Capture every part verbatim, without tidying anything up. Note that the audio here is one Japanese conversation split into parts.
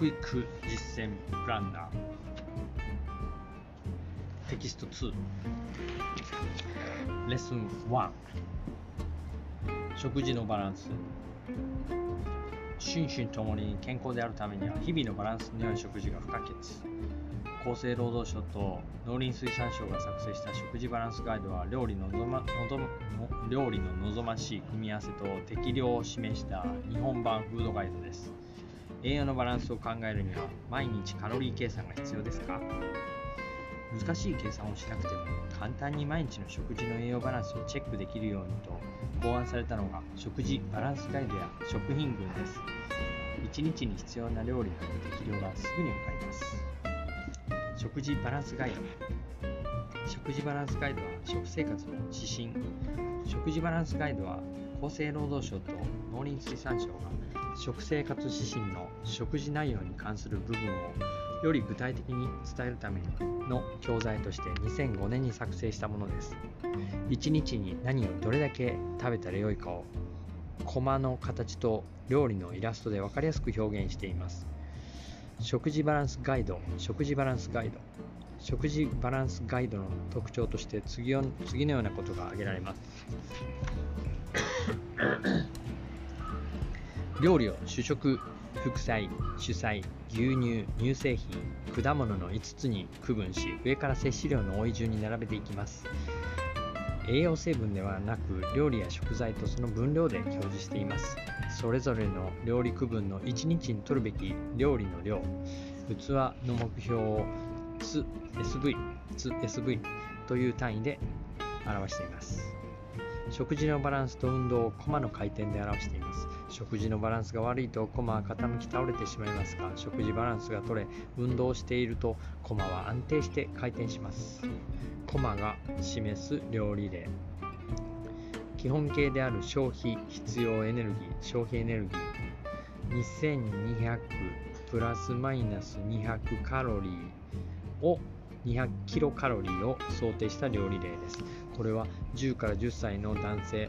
クイック実践プランナーテキストツーレッスンワン食事のバランス。心身ともに健康であるためには日々のバランスによる食事が不可欠。厚生労働省と農林水産省が作成した食事バランスガイドは料理の望ま、料理の望ましい組み合わせと適量を示した日本版フードガイドです。栄養のバランスを考えるには毎日カロリー計算が必要ですか？難しい計算をしなくても簡単に毎日の食事の栄養バランスをチェックできるようにと考案されたのが食事バランスガイドや食品群です。いちにちに必要な料理の適量がすぐにわかります。食事バランスガイド。食事バランスガイドは食生活の指針。食事バランスガイドは厚生労働省と農林水産省が食生活指針の食事内容に関する部分をより具体的に伝えるための教材としてにせんごねんに作成したものです。いちにちに何をどれだけ食べたらよいかをコマの形と料理のイラストで分かりやすく表現しています。食事バランスガイド、食事バランスガイド。食事バランスガイドの特徴として次のようなことが挙げられます。料理を主食、副菜、主菜、牛乳、乳製品、果物のいつつに区分し、上から摂取量の多い順に並べていきます。栄養成分ではなく、料理や食材とその分量で表示しています。それぞれの料理区分のいちにちに摂るべき料理の量、器の目標を エスブイ、エスブイ という単位で表しています。食事のバランスと運動をコマの回転で表しています。食事のバランスが悪いとコマは傾き倒れてしまいますが、食事バランスが取れ運動をしているとコマは安定して回転します。コマが示す料理例、基本形である消費、必要エネルギー、消費エネルギーにせんにひゃくプラスマイナスにひゃくカロリーをにひゃくキロカロリーを想定した料理例です。これはじゅうからじゅっさいの男性、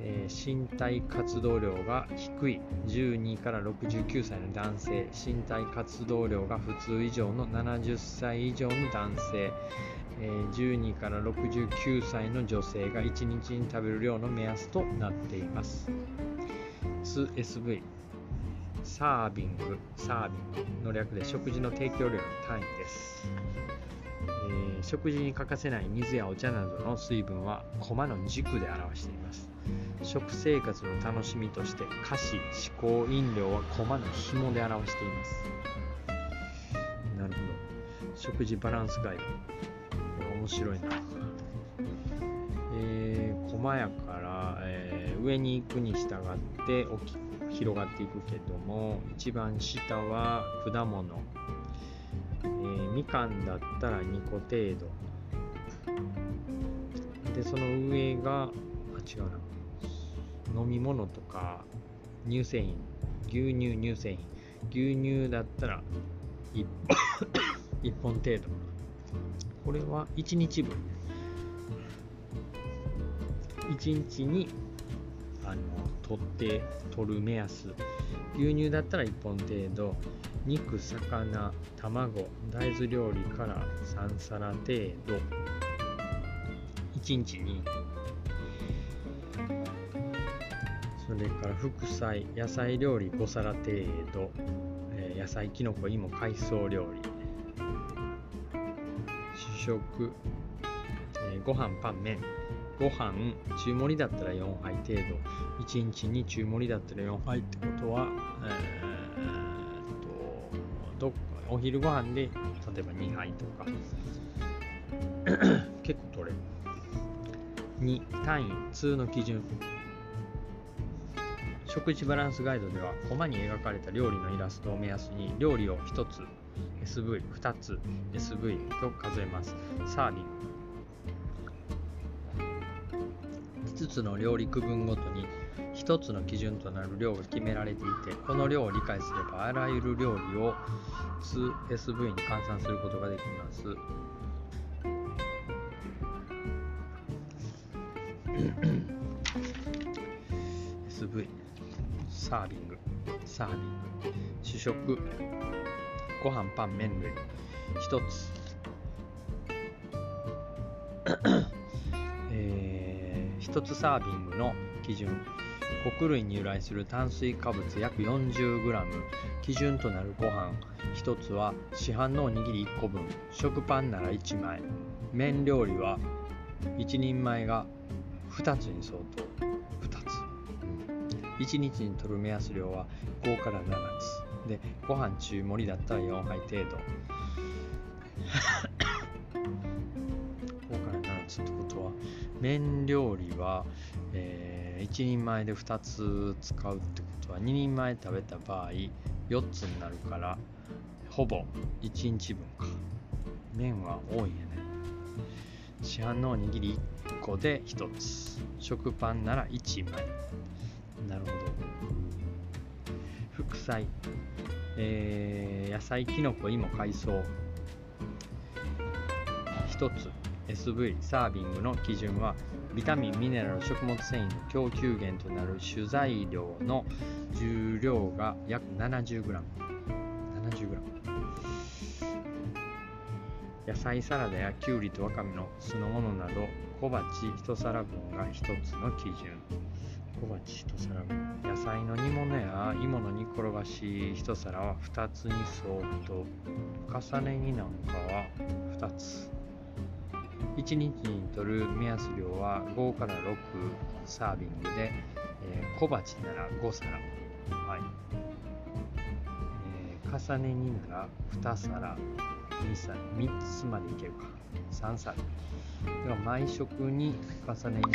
えー、身体活動量が低いじゅうにからろくじゅうきゅうさいの男性、身体活動量が普通以上のななじゅっさい以上の男性、えー、じゅうにからろくじゅうきゅうさいの女性がいちにちに食べる量の目安となっています。 ツーエスブイ サービング、サービングの略で食事の提供量の単位です。えー、食事に欠かせない水やお茶などの水分はコマの軸で表しています。食生活の楽しみとして菓子、嗜好飲料はコマの紐で表しています。なるほど、食事バランスガイド、これ面白いな。えー、コマやから、えー、上に行くに従って広がっていくけども、一番下は果物、みかんだったらにこ程度で、その上があ違うな飲み物とか乳製品、牛乳、乳製品、牛乳だったら 1, いっぽん程度、これはいちにちぶん、いちにちにあの取って取る目安、牛乳だったらいっぽん程度、肉、魚、卵、大豆料理からさんさら程度、いちにちに、それから副菜、野菜料理ごさら程度、えー、野菜、きのこ、芋、海藻料理、主食、えー、ご飯、パン、麺、ご飯、中盛りだったらよんはい程度、いちにちに中盛りだったらよんはいってことは、えーどっかお昼ご飯で例えばにはいとか結構取れる。に単位にの基準、食事バランスガイドではコマに描かれた料理のイラストを目安に料理をひとつ エスブイ、ふたつ エスブイ と数えます。サービング、いつつの料理区分ごとに一つの基準となる量が決められていて、この量を理解すればあらゆる料理を ツーエスブイ に換算することができます。エスブイ サービングサーディン、主食、ご飯、パン、麺類、一つ、えー、一つサービングの基準、穀類に由来する炭水化物約 よんじゅうグラム 基準となるご飯ひとつは市販のおにぎりいっこぶん、食パンならいちまい、麺料理はいちにんまえがふたつに相当、ふたつ、いちにちに摂る目安量はごからななつで、ご飯中盛りだったらよんはい程度ごからななつってことは、麺料理は、えー、いちにんまえでふたつ使うってことはににんまえ食べた場合よっつになるから、ほぼいちにちぶんか。麺は多いよね。市販のおにぎりいっこでひとつ、食パンならいちまい。なるほど。副菜、えー、野菜、きのこ、芋、海藻ひとつ。エスブイ サービングの基準は、ビタミン、ミネラル、食物繊維の供給源となる主材料の重量が約 ななじゅうグラム、 ななじゅうグラム、 野菜サラダやきゅうりとわかめの酢の物など小鉢一皿分がひとつの基準。小鉢一皿分、野菜の煮物や芋の煮転がし一皿はふたつに相当、重ね煮なんかはふたつ。いちにちに摂る目安量はごからろくサービングで、えー、小鉢ならごさら、はい、えー、重ね煮ならにさら、にさら、みっつまでいけるか、さんさら。では毎食に重ね煮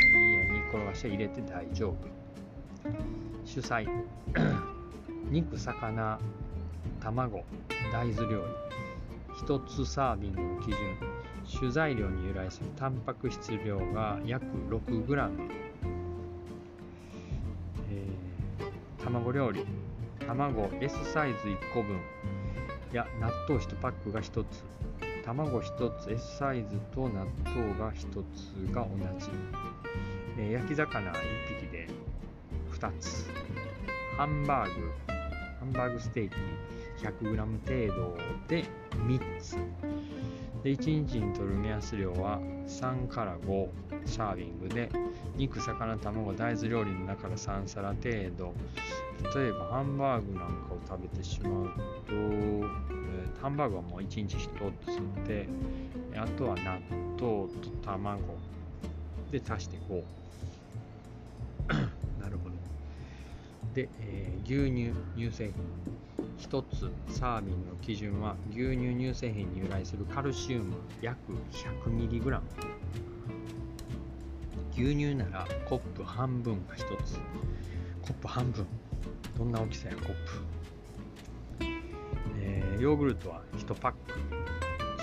や煮転がしは入れて大丈夫。主菜肉、魚、卵、大豆料理ひとつサービングの基準、主材料に由来するタンパク質量が約 ろくグラム、 えー、卵料理、卵 S サイズいっこぶんや納豆いちパックがひとつ、卵ひとつ S サイズと納豆がひとつが同じ、えー、焼き魚いっぴきでふたつ、ハンバーグ、ハンバーグステーキ ひゃくグラム 程度でみっつで、いちにちに摂る目安量はさんからごサービングで、肉、魚、卵、大豆料理の中からさんさら程度。例えばハンバーグなんかを食べてしまうと、えー、ハンバーグはもういちにちひとつで、あとは納豆と卵で足してご なるほど。で、えー、牛乳、乳製品ひとつサービングの基準は、牛乳、乳製品に由来するカルシウム約 ひゃくミリグラム、 牛乳ならコップ半分がひとつ、コップ半分、どんな大きさやコップ、えー、ヨーグルトはいちパック、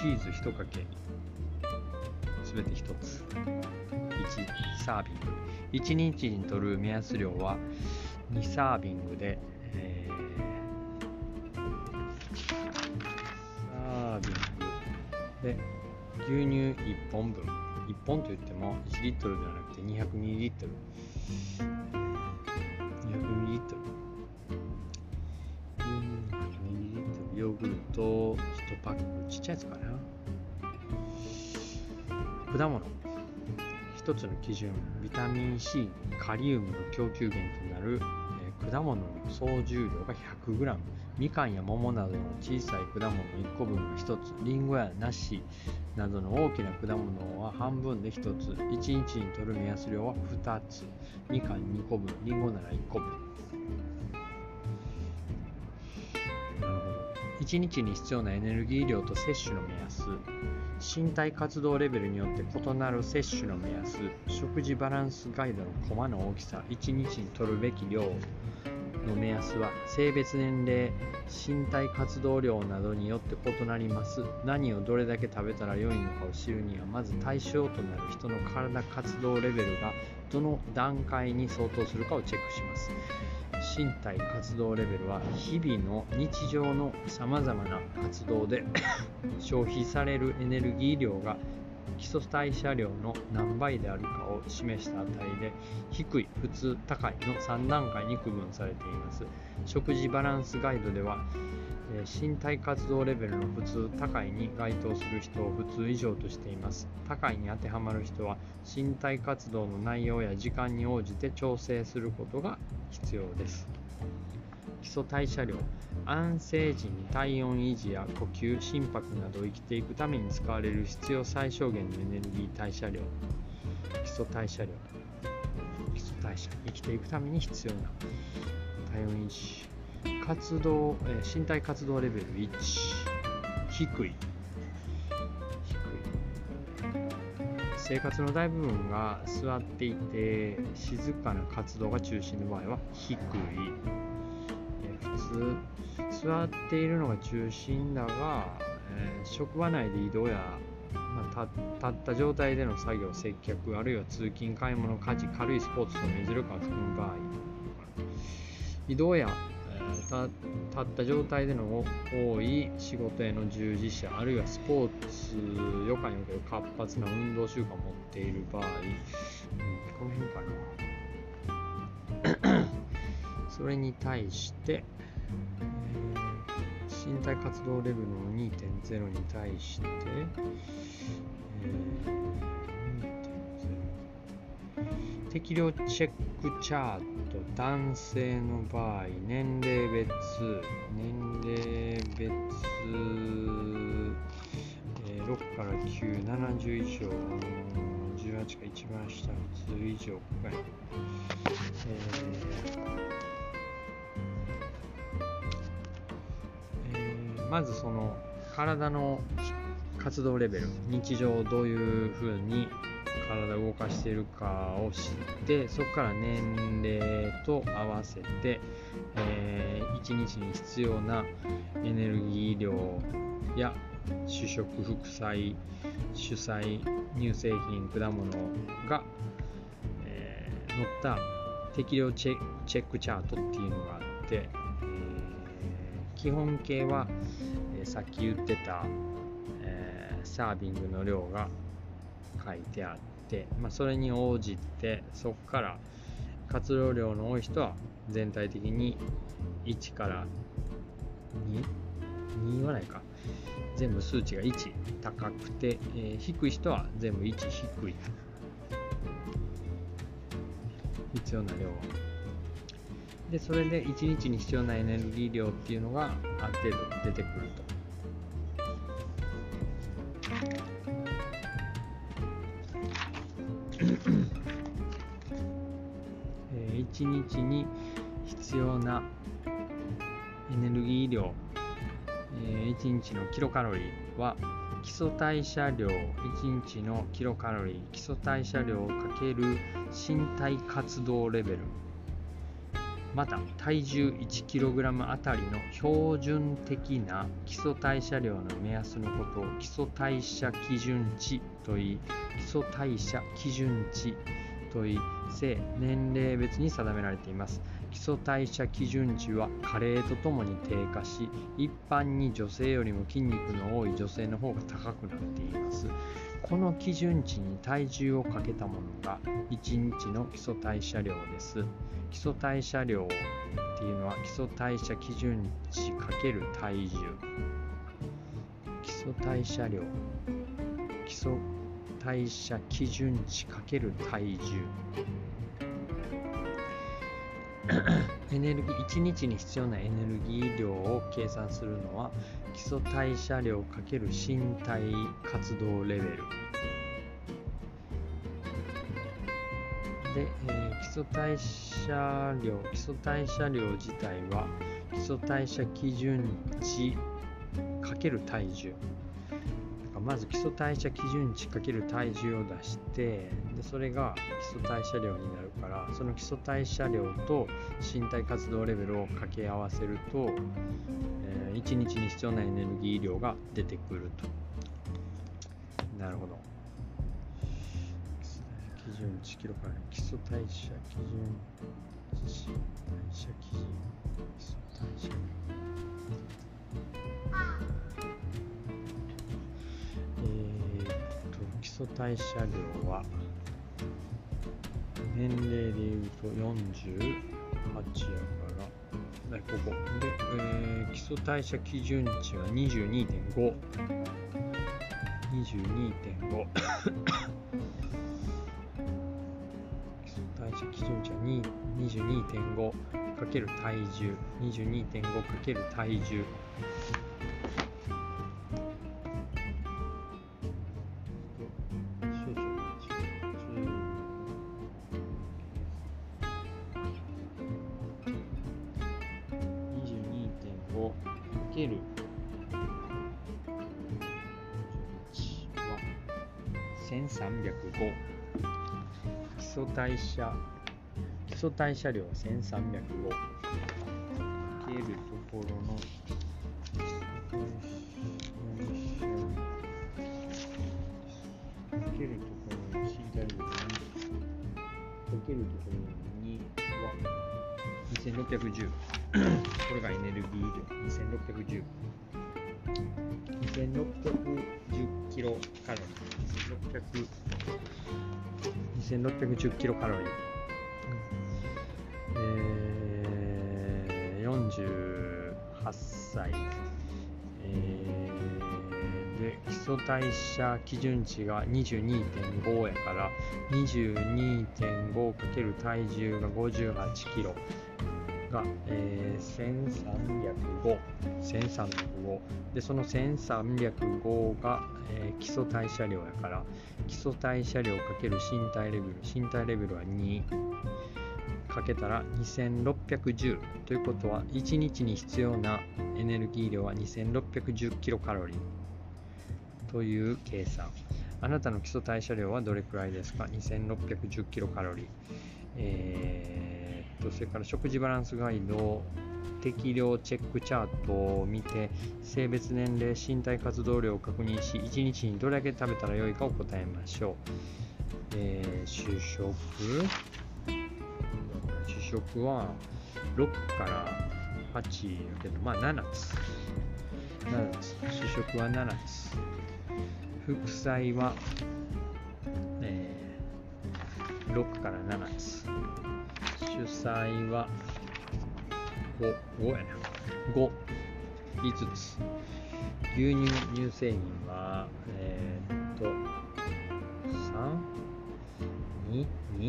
チーズいちかけすべてひとつ、いちサービング。いちにちに摂る目安量はにサービングで、えーで牛乳いっぽんぶん、いっぽんといってもいちリットルではなくて にひゃくミリリットル、 にひゃくミリリットル、 にひゃくミリリットル、ヨーグルトいちパック、ちっちゃいやつかな。果物ひとつの基準、ビタミン C、 カリウムの供給源となる果物の総重量が ひゃくグラム、 みかんや桃などの小さい果物いっこぶんがひとつ、りんごや梨などの大きな果物は半分でひとつ、いちにちに摂る目安量はふたつ、みかんにこぶん、りんごならいっこぶん。いちにちに必要なエネルギー量と摂取の目安、身体活動レベルによって異なる摂取の目安、食事バランスガイドのコマの大きさ、いちにちに取るべき量の目安は性別、年齢、身体活動量などによって異なります。何をどれだけ食べたら良いのかを知るには、まず対象となる人の体活動レベルがどの段階に相当するかをチェックします。身体活動レベルは日々の日常のさまざまな活動で消費されるエネルギー量が基礎代謝量の何倍であるかを示した値で、低い、普通、高いのさん段階に区分されています。食事バランスガイドでは、身体活動レベルの普通、高いに該当する人を普通以上としています。高いに当てはまる人は、身体活動の内容や時間に応じて調整することが必要です。基礎代謝量、安静時に体温維持や呼吸、心拍など生きていくために使われる必要最小限のエネルギー代謝量。基礎代謝量、基礎代謝、生きていくために必要な体温維持。活動、身体活動レベルいち、低い、低い。生活の大部分が座っていて静かな活動が中心の場合は低い。普通、座っているのが中心だが、えー、職場内で移動や、まあ、た立った状態での作業、接客、あるいは通勤、買い物、家事、軽いスポーツとの力を含む場合、移動や立った状態での多い仕事への従事者、あるいはスポーツ予感における活発な運動習慣を持っている場合、うん、この辺かなそれに対して、えー、身体活動レベルの にてんゼロ に対して、えー、にてんゼロ 適量チェックチャート、男性の場合、年齢別、年齢別、えー、ろくからきゅう、ななじゅう以上、じゅうはちが一番下、普通以上、はい、えーえー、まずその体の活動レベル、日常どういうふうに体を動かしているかを知って、そこから年齢と合わせて、えー、いちにちに必要なエネルギー量や主食、副菜、主菜、乳製品、果物が、えー、載った適量チェックチャートっていうのがあって、えー、基本形は、えー、さっき言ってた、えー、サービングの量が書いてあって、まあ、それに応じて、そこから活動量の多い人は全体的にいちからに、にはないか、全部数値がいち高くて、えー、低い人は全部いち低い、必要な量は。で、それでいちにちに必要なエネルギー量っていうのがある程度出てくると。いちにちに必要なエネルギー量、いちにちのキロカロリーは基礎代謝量、いちにちのキロカロリー、基礎代謝量×身体活動レベル、また体重 いちキログラム あたりの標準的な基礎代謝量の目安のことを基礎代謝基準値といい、基礎代謝基準値といい、性、年齢別に定められています。基礎代謝基準値は加齢とともに低下し、一般に女性よりも筋肉の多い女性の方が高くなっています。この基準値に体重をかけたものがいちにちの基礎代謝量です。基礎代謝量っていうのは基礎代謝基準値×体重。基礎代謝量、基礎代謝基準値×体重エネルギー、いちにちに必要なエネルギー量を計算するのは基礎代謝量×身体活動レベルで、えー、基礎代謝量、基礎代謝量自体は基礎代謝基準値×体重、まず基礎代謝基準値×体重を出して、でそれが基礎代謝量になるから、その基礎代謝量と身体活動レベルを掛け合わせると、えー、いちにちに必要なエネルギー量が出てくると。なるほど。基準値、キロカロリー、基礎代謝基準値、代謝基準、基礎代謝基スト代謝量は年齢でいうとよんじゅうはちやからここで、えー、基礎代謝基準値は にじゅうにてんご にじゅうにてんご 基礎代謝基準値は にじゅうにてんご かける体重 にじゅうにてんご かける体重せんさんびゃくご 基礎代謝基礎代謝量せんさんびゃくごかけるところのかけるところの C 代量にかけるところにはにせんろっぴゃくじゅう これがエネルギー量にせんろっぴゃくじゅう にせんろっぴゃくじゅっキロカロリーにせんろっぴゃくじゅっキロカロリー、えー、よんじゅうはっさい、えー、で基礎代謝基準値が にじゅうにてんご やから にじゅうにてんご かける体重がごじゅうはちキロが、えー、せんさんびゃくご せんさんびゃくごでそのせんさんびゃくごが、えー、基礎代謝量やから基礎代謝量かける身体レベル身体レベルはにかけたらにせんろっぴゃくじゅうということはいちにちに必要なエネルギー量はにせんろっぴゃくじゅっキロカロリーという計算。あなたの基礎代謝量はどれくらいですか？にせんろっぴゃくじゅっキロカロリー、えーそれから食事バランスガイド適量チェックチャートを見て性別年齢身体活動量を確認しいちにちにどれだけ食べたらよいかを答えましょう、えー、主食主食はろくからはちだけどまあななつななつ主食はななつ副菜は、えー、ろくからななつ主菜は 5, 5やなご いつつ牛乳乳製品はえー、っとさんにに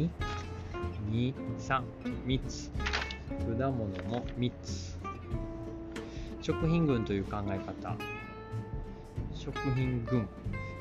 にさんみっつ果物もみっつ食品群という考え方食品群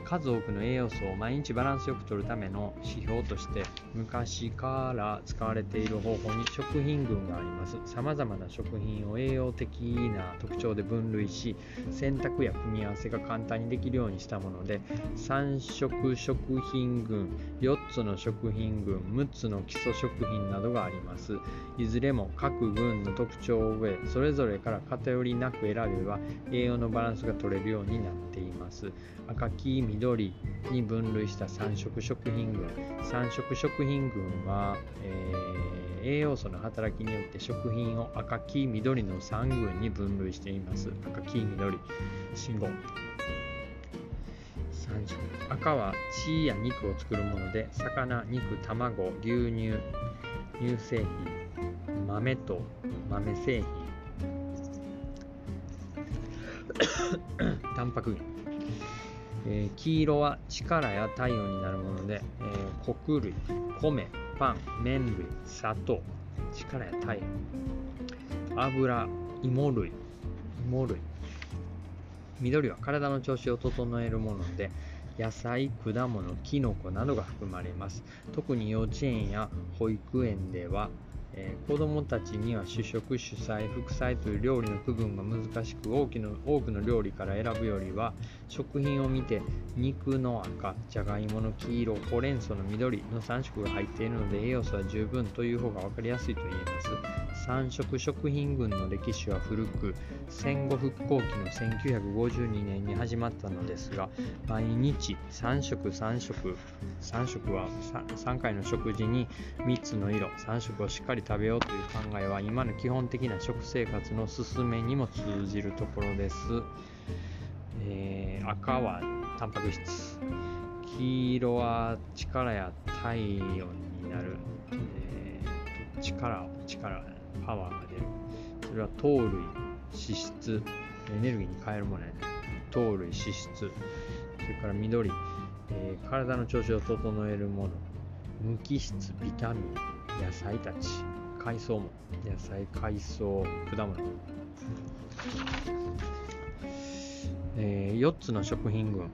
数多くの栄養素を毎日バランスよく取るための指標として昔から使われている方法に食品群があります。さまざまな食品を栄養的な特徴で分類し選択や組み合わせが簡単にできるようにしたものでさん色食品群よっつの食品群むっつの基礎食品などがあります。いずれも各群の特徴を覚えそれぞれから偏りなく選べば栄養のバランスが取れるようになっています。赤黄緑緑に分類したさん色食品群さん色食品群は、えー、栄養素の働きによって食品を赤黄緑のさん群に分類しています。赤黄緑信号さん色赤は血や肉を作るもので魚肉卵牛乳乳製品豆と豆製品タンパク源えー、黄色は力や体温になるもので、えー、穀類、米、パン、麺類、砂糖、力や体温、油、芋類、芋類。緑は体の調子を整えるもので、野菜、果物、キノコなどが含まれます。特に幼稚園や保育園では、えー、子どもたちには主食、主菜、副菜という料理の区分が難しく多くの、多くの料理から選ぶよりは食品を見て肉の赤、じゃがいもの黄色、ほうれん草の緑のさん色が入っているので栄養素は十分という方が分かりやすいと言えます。さん色食品群の歴史は古く戦後復興期のせんきゅうひゃくごじゅうにねんに始まったのですが毎日さん食さん食さん食は 3, 3回の食事にみっつの色さん色をしっかり食べようという考えは今の基本的な食生活の勧めにも通じるところです。えー、赤はタンパク質、黄色は力や体温になるんで、力、力、パワーが出る。それは糖類、脂質、エネルギーに変えるものやね。糖類、脂質、それから緑、えー、体の調子を整えるもの、無機質、ビタミン、野菜たち、海藻も、野菜、海藻、果物、えー、よっつの食品群、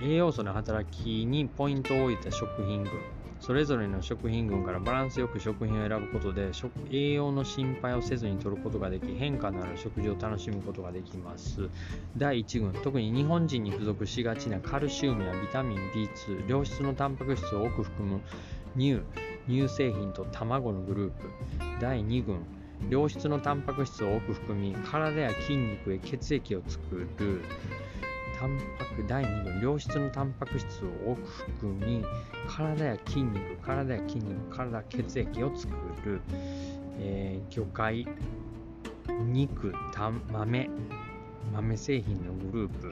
えー、栄養素の働きにポイントを置いた食品群、それぞれの食品群からバランスよく食品を選ぶことで食栄養の心配をせずに摂ることができ、変化のある食事を楽しむことができます。だいいちぐん、特に日本人に付属しがちなカルシウムやビタミン ビーツー、 良質のタンパク質を多く含む乳、乳製品と卵のグループ。だいにぐん、良質のタンパク質を多く含み、体や筋肉へ血液を作るタンパク。だいにぐん、良質のタンパク質を多く含み、体や筋肉、体や筋肉、体、血液を作る、えー、魚介、肉、豆、豆製品のグループ、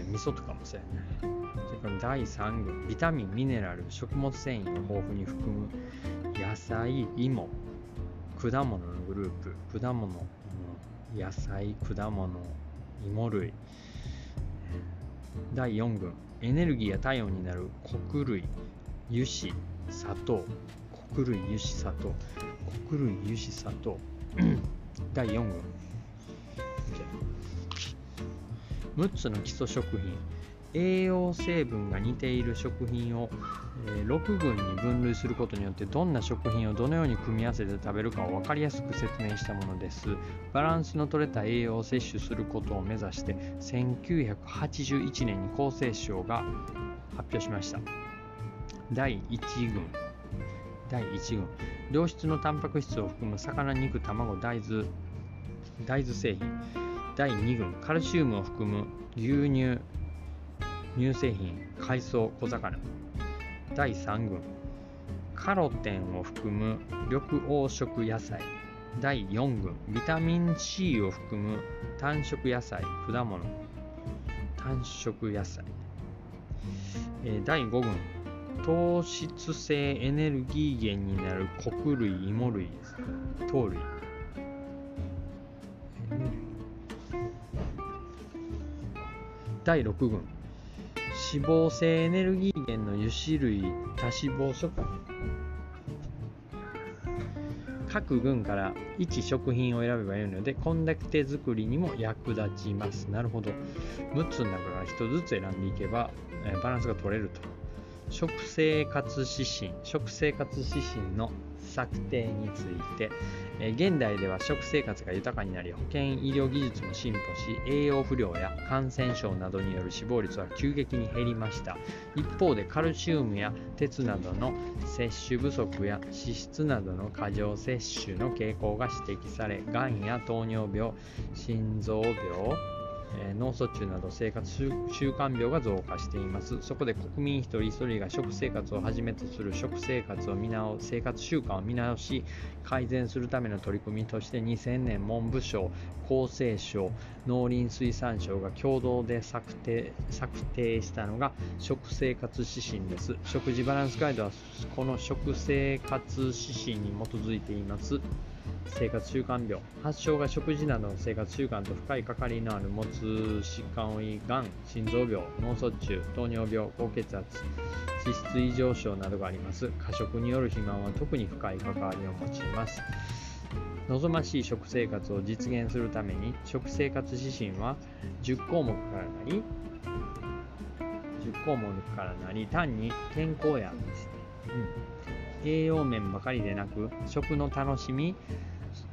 えー、味噌とかもそうやね。それからだいさんぐん、ビタミン、ミネラル、食物繊維を豊富に含む野菜、芋、果物のグループ、果物、野菜、果物、芋類。だいよんぐん、エネルギーや体温になる穀類、油脂、砂糖、穀類、油脂、砂糖、穀類、油脂、砂糖。だいよんぐん、むっつの基礎食品。栄養成分が似ている食品をろくぐんに分類することによって、どんな食品をどのように組み合わせて食べるかを分かりやすく説明したものです。バランスの取れた栄養を摂取することを目指してせんきゅうひゃくはちじゅういちねんに厚生省が発表しました。だいいちぐん、だいいちぐん、良質のタンパク質を含む魚、肉、卵、大豆、大豆製品。だいにぐん、カルシウムを含む牛乳、乳製品、海藻、小魚。だいさんぐん、カロテンを含む緑黄色野菜。だいよんぐん、ビタミン シー を含む単色野菜、果物、単色野菜。えー、だいごぐん、糖質性エネルギー源になる穀類、芋類、糖類。だいろくぐん、脂肪性エネルギー源の油脂類、多脂肪食品。各群からいち食品を選べばよいので、こんだけ手作りにも役立ちます。なるほど。むっつの中からひとつずつ選んでいけばバランスが取れると。食生活指針、食生活指針の策定について、え現代では食生活が豊かになり、保健医療技術も進歩し、栄養不良や感染症などによる死亡率は急激に減りました。一方でカルシウムや鉄などの摂取不足や脂質などの過剰摂取の傾向が指摘され、がんや糖尿病、心臓病、脳卒中など生活習慣病が増加しています。そこで国民一人一人が食生活をはじめとする食生活を見直生活習慣を見直し、改善するための取り組みとして、にせんねん文部省、厚生省、農林水産省が共同で策定、策定したのが食生活指針です。食事バランスガイドはこの食生活指針に基づいています。生活習慣病、発症が食事などの生活習慣と深い関わりのある持つ疾患を負い、がん、心臓病、脳卒中、糖尿病、高血圧、脂質異常症などがあります。過食による肥満は特に深い関わりを持ちます。望ましい食生活を実現するために、食生活指針はじゅっこうもくからなりじゅっこうもくからなり、単に健康や、うん、栄養面ばかりでなく、食の楽しみ、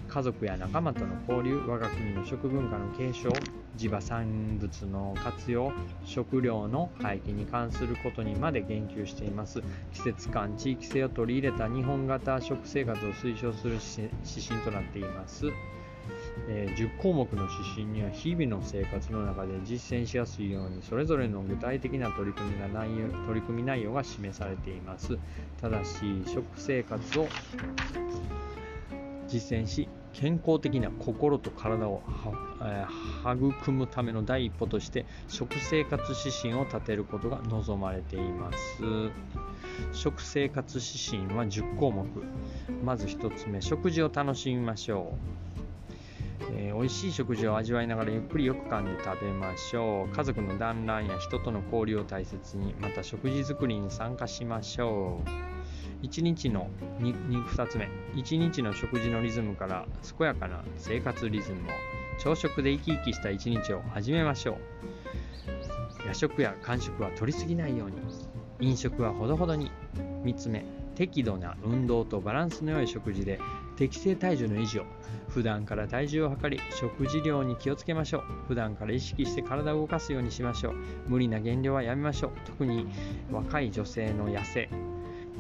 家族や仲間との交流、我が国の食文化の継承、地場産物の活用、食料の廃棄に関することにまで言及しています。季節感、地域性を取り入れた日本型食生活を推奨する指針となっています。えー、じゅっこうもくの指針には、日々の生活の中で実践しやすいようにそれぞれの具体的な取り組みが内容、取り組み内容が示されています。ただし、食生活を実践し、健康的な心と体をは、えー、育むための第一歩として食生活指針を立てることが望まれています。食生活指針はじゅっこうもく。まずひとつめ、食事を楽しみましょう、えー、美味しい食事を味わいながらゆっくりよく噛んで食べましょう。家族の団らんや人との交流を大切に、また食事作りに参加しましょう。いちにちの に, につ目、いちにちの食事のリズムから健やかな生活リズムを、朝食で生き生きした一日を始めましょう。夜食や間食は取りすぎないように、飲食はほどほどに。みっつめ、適度な運動とバランスの良い食事で適正体重の維持を。普段から体重を測り、食事量に気をつけましょう。普段から意識して体を動かすようにしましょう。無理な減量はやめましょう。特に若い女性の痩せ、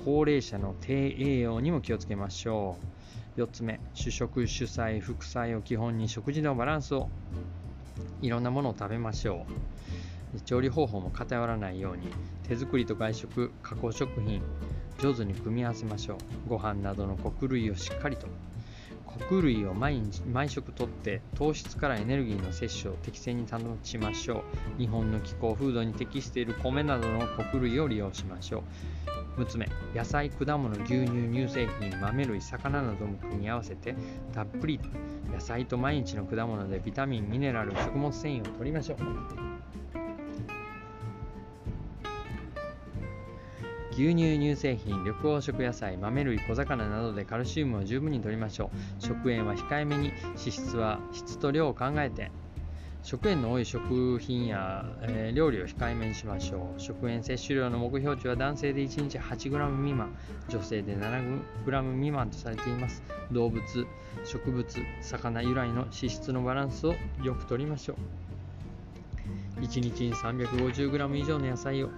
高齢者の低栄養にも気をつけましょう。よっつめ、主食、主菜、副菜を基本に食事のバランスを。いろんなものを食べましょう。調理方法も偏らないように、手作りと外食、加工食品、上手に組み合わせましょう。ご飯などの穀類をしっかりと。穀類を毎日毎食摂って、糖質からエネルギーの摂取を適正に保ちましょう。日本の気候風土に適している米などの穀類を利用しましょう。むつめ、野菜、果物、牛乳、乳製品、豆類、魚なども組み合わせてたっぷり野菜と毎日の果物でビタミン、ミネラル、食物繊維を摂りましょう。牛乳、乳製品、緑黄色野菜、豆類、小魚などでカルシウムを十分に摂りましょう。食塩は控えめに、脂質は質と量を考えて。食塩の多い食品や、えー、料理を控えめにしましょう。食塩摂取量の目標値は男性でいちにち はちグラム 未満、女性で ななグラム 未満とされています。動物、植物、魚由来の脂質のバランスをよくとりましょう。いちにちに さんびゃくごじゅうグラム 以上の野菜を、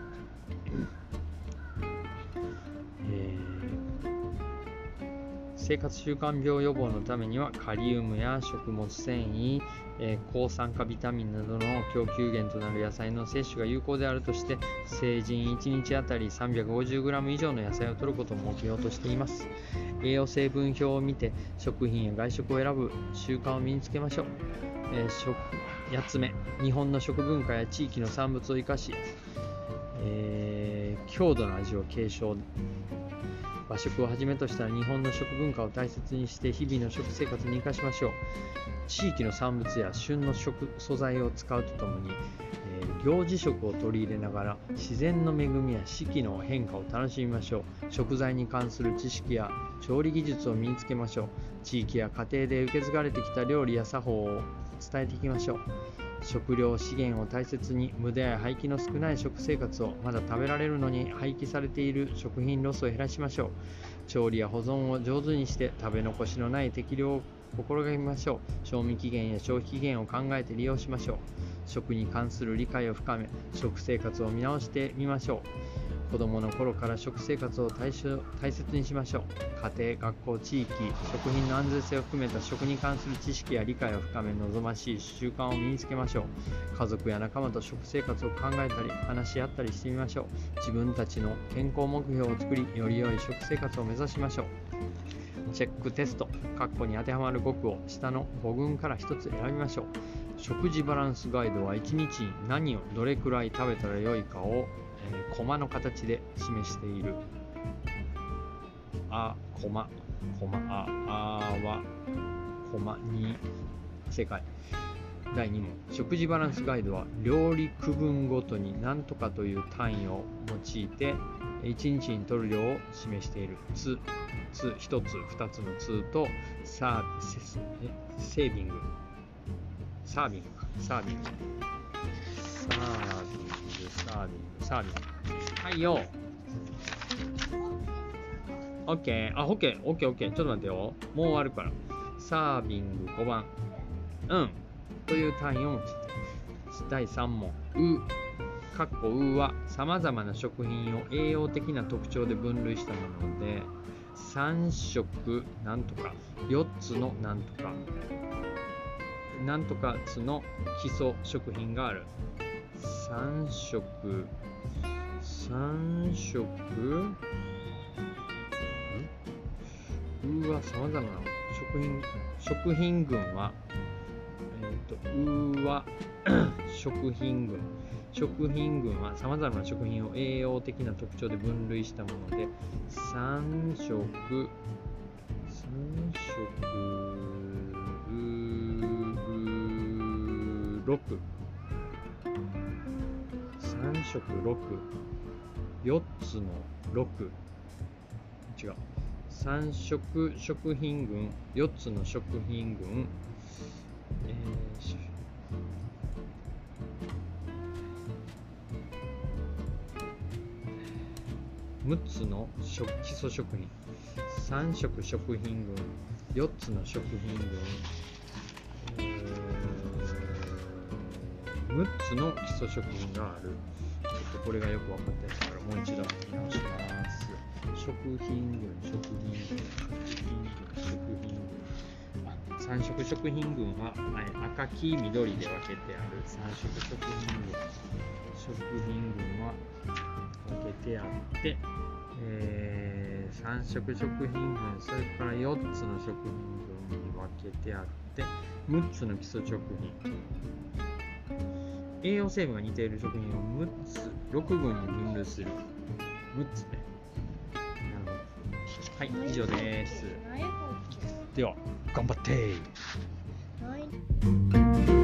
えー、生活習慣病予防のためにはカリウムや食物繊維、えー、抗酸化ビタミンなどの供給源となる野菜の摂取が有効であるとして、成人いちにちあたり さんびゃくごじゅうグラム 以上の野菜を摂ることを目標としています。栄養成分表を見て食品や外食を選ぶ習慣を身につけましょう。えー、食やっつめ、日本の食文化や地域の産物を生かし、えー、郷土の味を継承。和食をはじめとした日本の食文化を大切にして日々の食生活に生かしましょう。地域の産物や旬の食素材を使うとともに、えー、行事食を取り入れながら自然の恵みや四季の変化を楽しみましょう。食材に関する知識や調理技術を身につけましょう。地域や家庭で受け継がれてきた料理や作法を伝えていきましょう。食料資源を大切に、無駄や廃棄の少ない食生活を、まだ食べられるのに廃棄されている食品ロスを減らしましょう。調理や保存を上手にして食べ残しのない適量を心がけましょう。賞味期限や消費期限を考えて利用しましょう。食に関する理解を深め、食生活を見直してみましょう。子どもの頃から食生活を大切にしましょう。家庭、学校、地域、食品の安全性を含めた食に関する知識や理解を深め、望ましい習慣を身につけましょう。家族や仲間と食生活を考えたり話し合ったりしてみましょう。自分たちの健康目標を作り、より良い食生活を目指しましょう。チェックテスト括弧に当てはまるごくを下のごぐんからひとつ選びましょう。食事バランスガイドはいちにちに何をどれくらい食べたらよいかを、えー、コマの形で示している。あ、コマ、コマ、あ、あは、コマに、正解。だいにもん、食事バランスガイドは料理区分ごとに何とかという単位を用いていちにちに摂る量を示している。つ、つ、ひとつ、ふたつのつとサービス、セービング、サービングか、サービング、サービング、サービング、サービング。はいよ。オッケー、あ、オッケー、オッケー、オッケー。ちょっと待ってよ。もう終わるから。サービングごばん。うん。という単位を用いて。だいさんもん。う。かっこうはさまざまな食品を栄養的な特徴で分類したもので、さん食なんとか、よっつのなんとか、なんとかつの基礎食品がある。さん食、さん食、うわ、さまざまな食品、食品群は、えー、とうわ食品群食品群はさまざまな食品を栄養的な特徴で分類したもので、三食三食六三食六四つの六違う三食食品群四つの食品群、えーむっつの食基礎食品、さん食食品群、よっつの食品群、えー、むっつの基礎食品がある。ちょっとこれがよく分かってないからもう一度見直します。食品群、食品群、食品群、食品群。さん食食品群は赤、黄、緑で分けてある。さん食食品群。食品群は分けてあって、えー、さん食食品群、それからよっつの食品群に分けてあって、むっつの基礎食品。栄養成分が似ている食品をむっつ、ろく群に分類する。むっつね。なるほど。はい、以上です。では、頑張って。